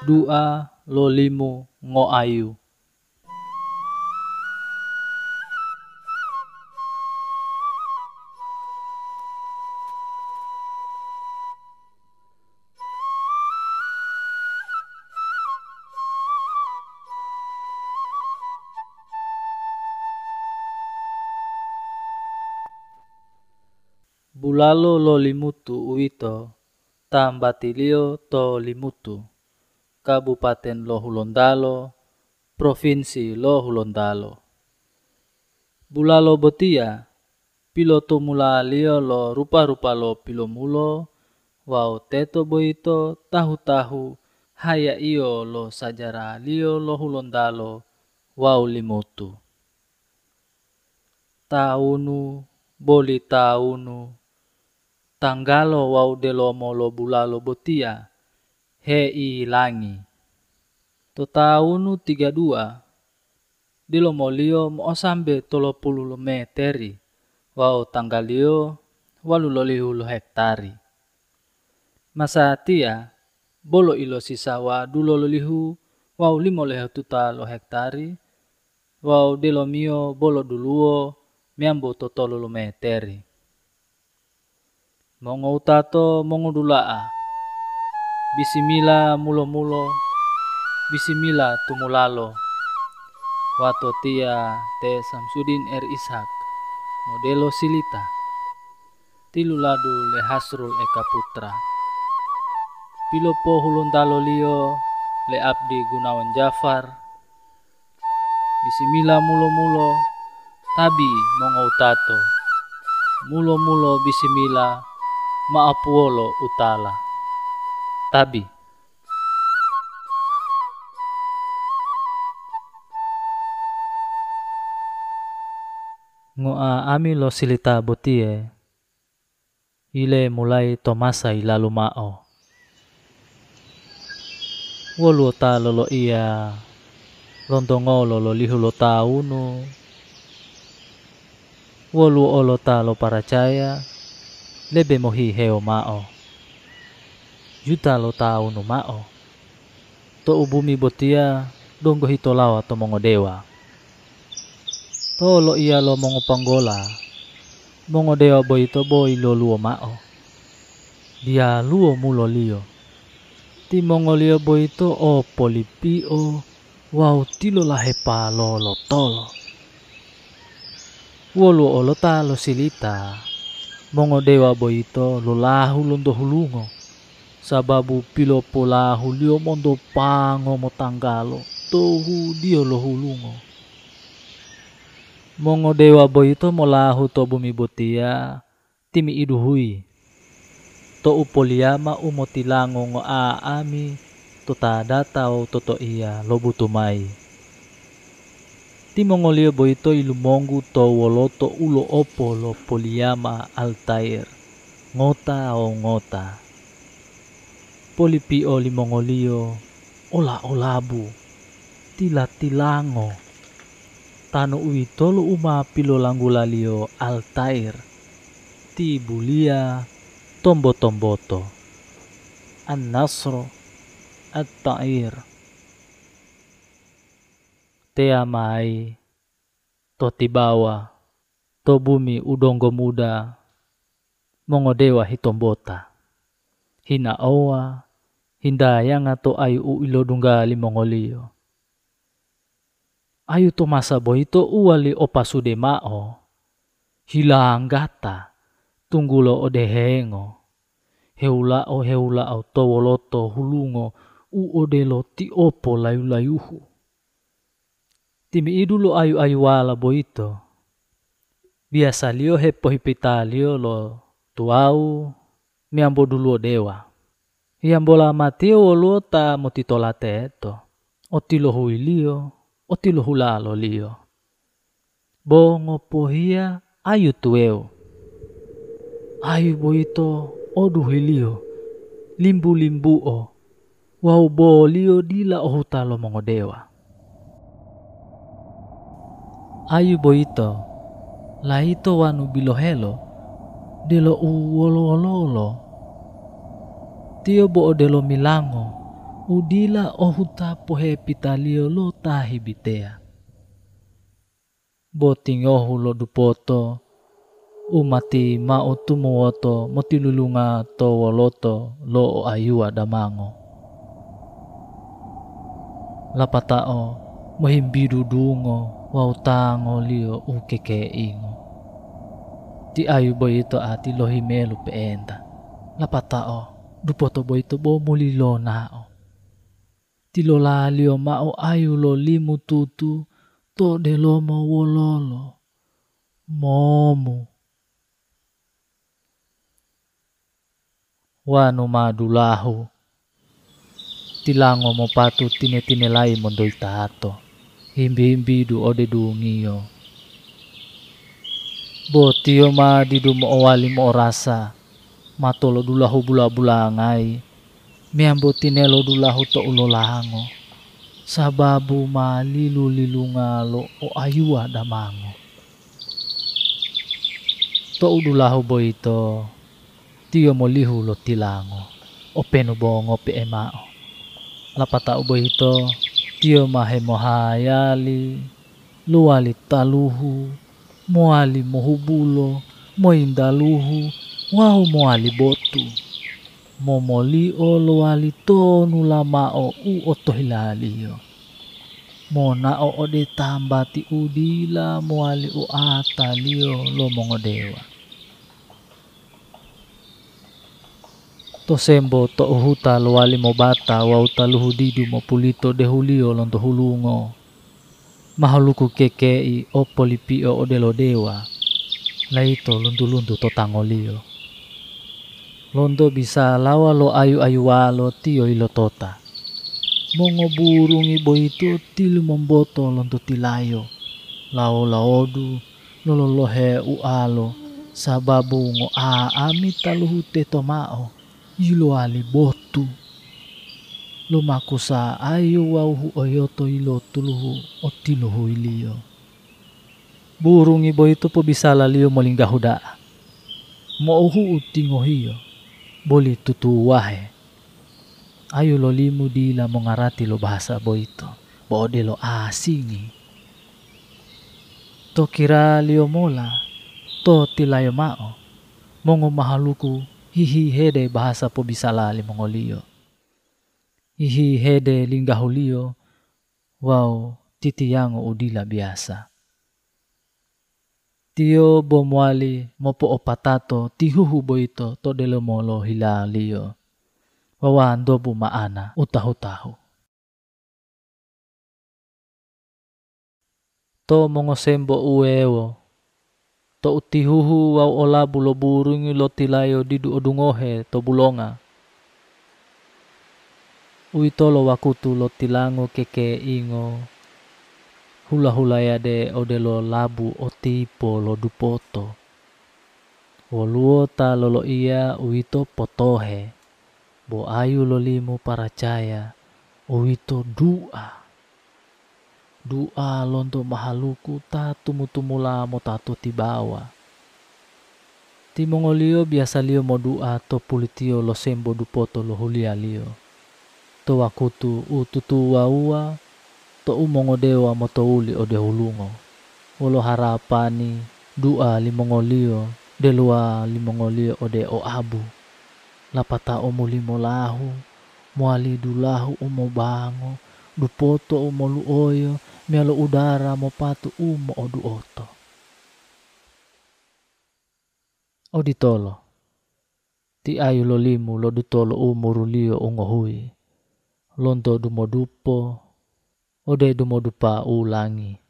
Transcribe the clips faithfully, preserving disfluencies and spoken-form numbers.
Du'a lo limu ngo'ayu. Bulalo lo limutu uito, tambatilio to limutu. Kabupaten Lohulondalo, Provinsi Lohulondalo. Bulalo botia, piloto mula lio lo rupa-rupa lo pilomulo, wau teto boito tahu-tahu, haya iyo lo sajara lio Lohulondalo, wau limutu. Taunu, boli taunu, tanggalo wau delomo lo bulalo botia, hei langi. Totaunu tiga dua, dilomolio mo sambe tolo pulu lo meteri, wau tanggalio walu lolihulu hektari. Masa tia, bolo ilo sisawa dulo lolihu, wau limo leho tuta lo hektari, wau delomio bolo duluo, miambo totolo lo meteri. Mongo utato mongo dulaa, bisimila mulo-mulo, bisimila tumulalo. Watotia te Samsudin R Ishaq, modelo silita. Tiluladu le Hasrul Eka Putra. Pilopo Hulondalo lio le Abdi Gunawan Djafar. Bisimila mulo-mulo, tabi mongo utato. Mulo-mulo bisimila, maapuolo utala. Tabi. Ngoa ami lo silita botie, ile mulai tomasai lalu mao. Woluota lolo iya, lontongo lolo lihulo taunu. Wolu olota lo paracaya, lebe mohi heo mao. Juta lo taunu mao, to ubumi botia donggo hito lawa to mongo dewa. To lo iya lo mongo panggola, mongo dewa boi to boi lo luo mao. Dia luo mulo lio, ti mongo lio boi to o polipio, wau tilo lahe pa lo lo tolo. Wolo olota lo silita, mongo dewa boi to lo lahu londo hulungo. Sababu pilopo lahu lio mondo pango mo tanggalo, tohu dio lo hulungo. Mongo dewa boito mo lahu to bumi botia, timi iduhui. To upoliama umotilango ngo aami, to tadatau toto iya lo butumai. Ti mongo lio boito ilumongu to woloto ulo opo lo poliama altair, ngota o ngota. Polipio limongolio, ola olabu, tila tilango, tanu uito lo uma pilo langgulalio altair, tibulia, tombo tomboto, an-nasro, at-ta'ir, teamai, totibawa, tobumi udongo muda, mongodewa hitombota, hina owa, hindayang ato ayu ilo dunggali mongolio. Ayu to masa boito uwali opasude mao, hilang gata, tunggulo odehengo, heula o heula au to woloto hulungo u odelo ti opo layu layuhu. Timi idulo ayu ayu wala boito, biasa lio hepo hipita lio lo tuau, miambo duluo dewa. Iambo la matio wolo ta motitola teto. Otilo hui lio, otilo hulalo lio. Bongo pohia ayu tueo. Ayu boito oduhi lio. Limbu limbu o. Wau bo lio dila ohutalo mongo dewa. Ayu boito laito wanu bilohelo. Delo uwolo ololo. Tio bo odelo milango, udila ohuta pohe pitalio lo tahi bitea. Boting ohu lo dupoto, umati ma'o tumuwoto motilulunga towoloto lo ayua damango. Lapatao mohimbidu dungo wautango lio ukeke ingo. Ti ayu boito ati lo himelu peenta. Lapatao dupoto boito bo mulilo nao. Ti lo lalio ma'o ayu lo limu tutu to de lo mo wololo. Momu. Wanu madulahu. Tilango mo patu tine-tine lai mondoi tato. Himbi-himbi du ode du ngio. Botio ma didu mo owali mo rasa. Matolo dulahu bula-bula ngai. Miambo tinelo dulahu to ulo lango. Sababu ma lilu-lilu ngalo o ayua damango. To udulahu boito. Tio molihu lo tilango, openu bongo pe emao. Lapata ubohito, tio mahe mohayali, luali taluhu, moali mohubulo, moindaluhu, wahu moali botu. Momoli o luali tonu lamao u otohilalio. Mona o ode tambati udila moali u atalio lo mongodewa. To sembo to uhuta luali mo bata wau taluhu didu mo pulito dehulio lonto hulungo. Mahaluku kekei o polipio o delo dewa. Laito lundu-lundu to tangolio. Londo bisa lawa lo ayu-ayu walo tio ilo tota. Mongo burungi boito tilu momboto lonto tilayo. Lao laodu nololohe ualo sababu ngo aami taluhu teto mao. Ilo ali botu lo makusa ayo wauhu oyoto ilo tuluhu otiluhu ilio. Burung ibo itu po bisa lalio molingga huda. Mouhu utingohio boli tutu wahe. Ayo lo limu dila mongarati lo bahasa boito. Bode lo asingi. To kira lio mola to tilayo mao. Mongo mahaluku hihi hede bahasa po bisa lali mongolio. Hihi hede linggahulio. Wow titiyango udila biasa. Tio bomwali mopo opatato tihuhu boito to delemolo hilalio. Wawan dobu maana utahu-tahu. To mongosembo uewo. To utihuhu wau ola bulo burungi lo tilayo didu odungohe to bulonga. Uitolo wakutu lo tilango keke ingo. Hula hula yade odelo labu otipo lo dupoto. Woluota lolo iya uito potohe. Bo ayu lo limu paracaya. Uito dua. Du'a lonto mahaluku tatumutumula mo tatu tibawa. Timongolio biasa lio mo du'a to pulitio lo sembo dupoto lo hulia lio. To wakutu ututu waua to umongodewa mo to uli ode hulungo. Wolo harapani du'a limongolio delua limongolio ode o abu. Lapata omu limolahu muali dulahu umobango. Dupoto umo lu oyo mialo udara mo patu umo odu oto. Oditolo. Ti ayu lo limu lo dutolo umo rulio ungohui. Lonto dumo dupo. Ode dumo dupa ulangi.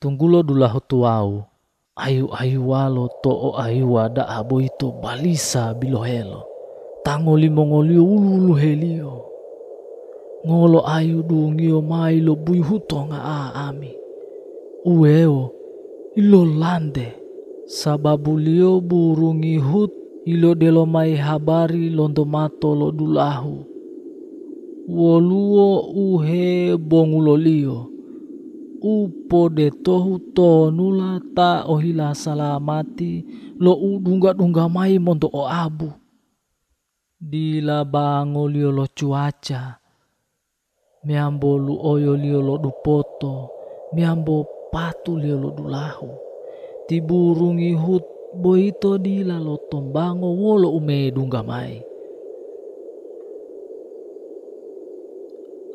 Tunggulo dulahu tuau. Ayu ayu walo to o ayu wada abo ito balisa bilohelo. Tango limongolio ululu helio. Ngolo ayu dungio mai lo bui hutonga aami. Ueo ilo lande. Sababu lio burungi hut ilo delo mai habari londo mato lo dulahu. Woluo uhe bongulo lio. Upo de tohu tonula ta ohila salamati lo udunga dunga mai mondo o abu. di labango liolo cuaca, miambo lu oyo liolo dupoto, miambo patu liolo dulahu, tiburungi hut boito di lalo tombango wolo ume dunggamai.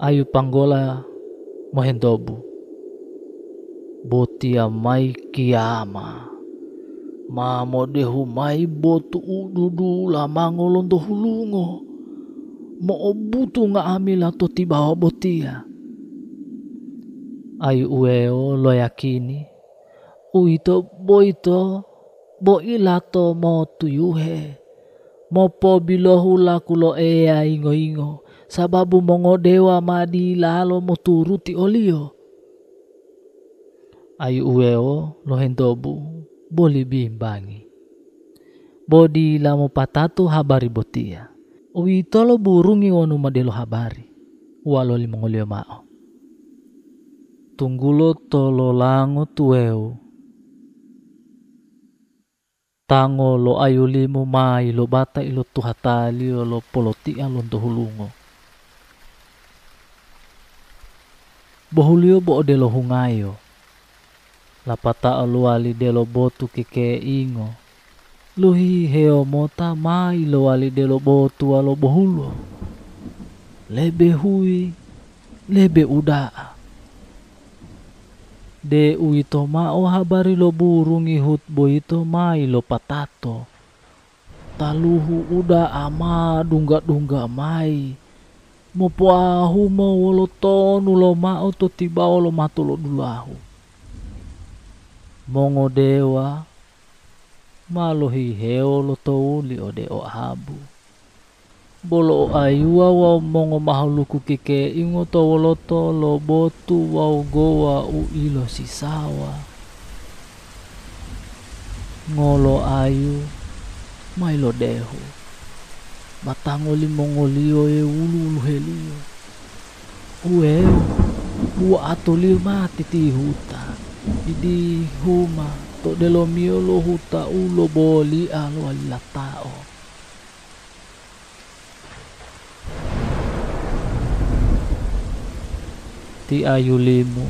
Ayu panggola mohendobu, botia mai kiama. Mamo dehu mai botu ududu lamango londo hulungo, mo butu nga amila to tibawa botia. Ayu ueo lo yakini, uito boito boilato mo tuyuhe, mo po bilohu lakulo ea ingo ingo, sababu mongo dewa madi lalo mo turuti olio. Ayu ueo lo hendobu boli bimbangi, bodi lamo patatu habari botia, uito lo burungi wonu madelo habari, walo limu ngolio mao. Tunggulo tolo lango tueu, tango lo ayu limu mai lo bata ilo tuhatali lo polotia londo hulungo. Bohulio bo odelo hungayo, lapata aluali delo botu keke ingo, luhi heo mota mai loali delo botu alo bohulo, lebe hui, lebe udaa. De uito mao habari lo burungi hut boito mai lo patato, taluhu udaa ma dungga dungga mai, mo puahu mo wolo tonu lo mao to tibao lo matolo dulahu. Mongo dewa malohi heo lo touli ode o habu, bolo o ayua wau mongo mahaluku keke ingo to woloto lo botu wau goa u ilo sisawa. Ngolo ayu mailo dehu, batangoli mongo lio e ulu ulu helio, ueu bua atolio mati ti huta. Idi huma to delo mio lo huta ulo boli alo alatao. Ti ayu limu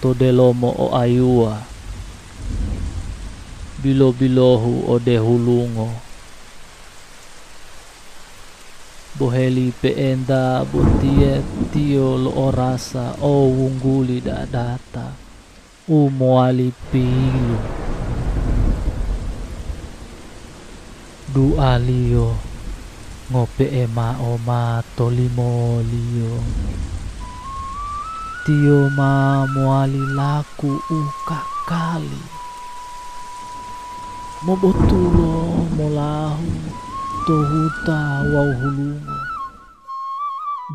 to delo mo o ayua, bilo bilohu o dehulungo, boheli peenda botie tio lo orasa o wungguli da data umoali pilu du'a lio ngope ema oma tolimo lio tio ma moali laku ukakali mobotulo molahu tohuta wau hulungo,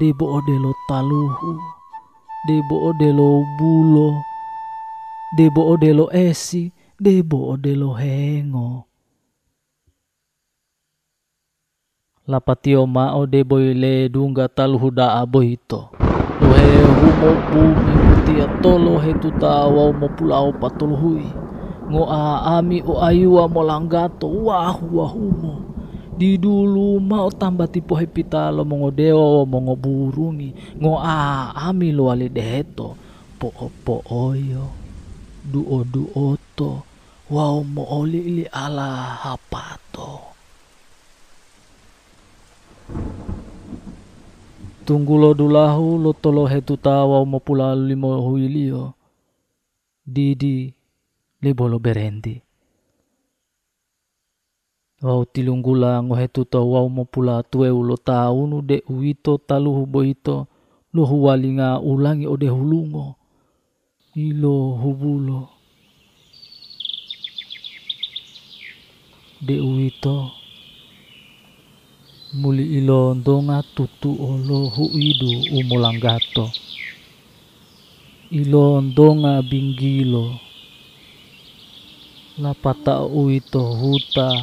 debo odelo taluhu, debo odelo bulo, debo odelo esi, debo odelo hengo. Lapatio mao debo ile dungga taluhu da aboito, lohe humo bumi mutia tolo hetuta wau mo pulau patuluhui, ngoa ami o ayua molanggato wahu wahumo. Di dulu mau tambah tipu hepita lo mongo dewa mongo burungi ngo a ami lo ale deheto po po oyo duo duoto wao mo oli ili ala hapato. Tunggu lo dulahu lo tolo hetu tawa mo pula limo huilio didi lebolo berendi. Wau tilunggula ngohetuto wau mo pula tueu lo taunu de uito taluhu boito lo huwalinga ulangi ode hulungo ilo hubulo de uito muli ilo ndonga tutu olo huidu umolanggato ilo ndonga binggilo lapata uito huta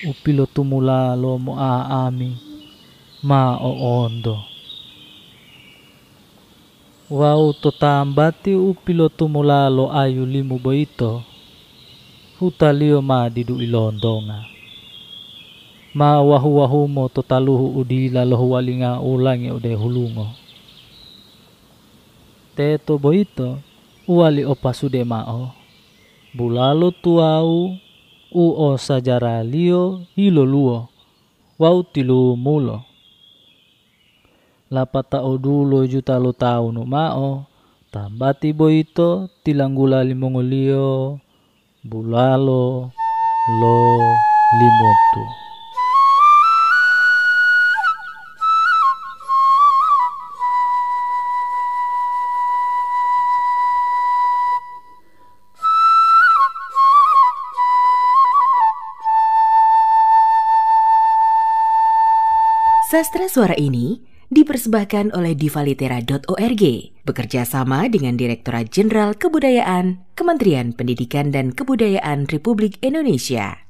upilo tumula lo mo a ami ma o ondo wau to tambati upilo tumula lo ayu limu boito hutalio ma didu ilondonga ma wahuwahu mototaluhu udi lalahu walinga ulangi ude hulungo. Teto boito uali opasude mao bulalo tuau uo sajara lio hilo luo wautilu mulo lapata odulo juta lo taunu mao tambati boito tilanggula limongolio bulalo lo limotu. Sastra Suara ini dipersembahkan oleh divalitera dot org bekerja sama dengan Direktorat Jenderal Kebudayaan, Kementerian Pendidikan dan Kebudayaan Republik Indonesia.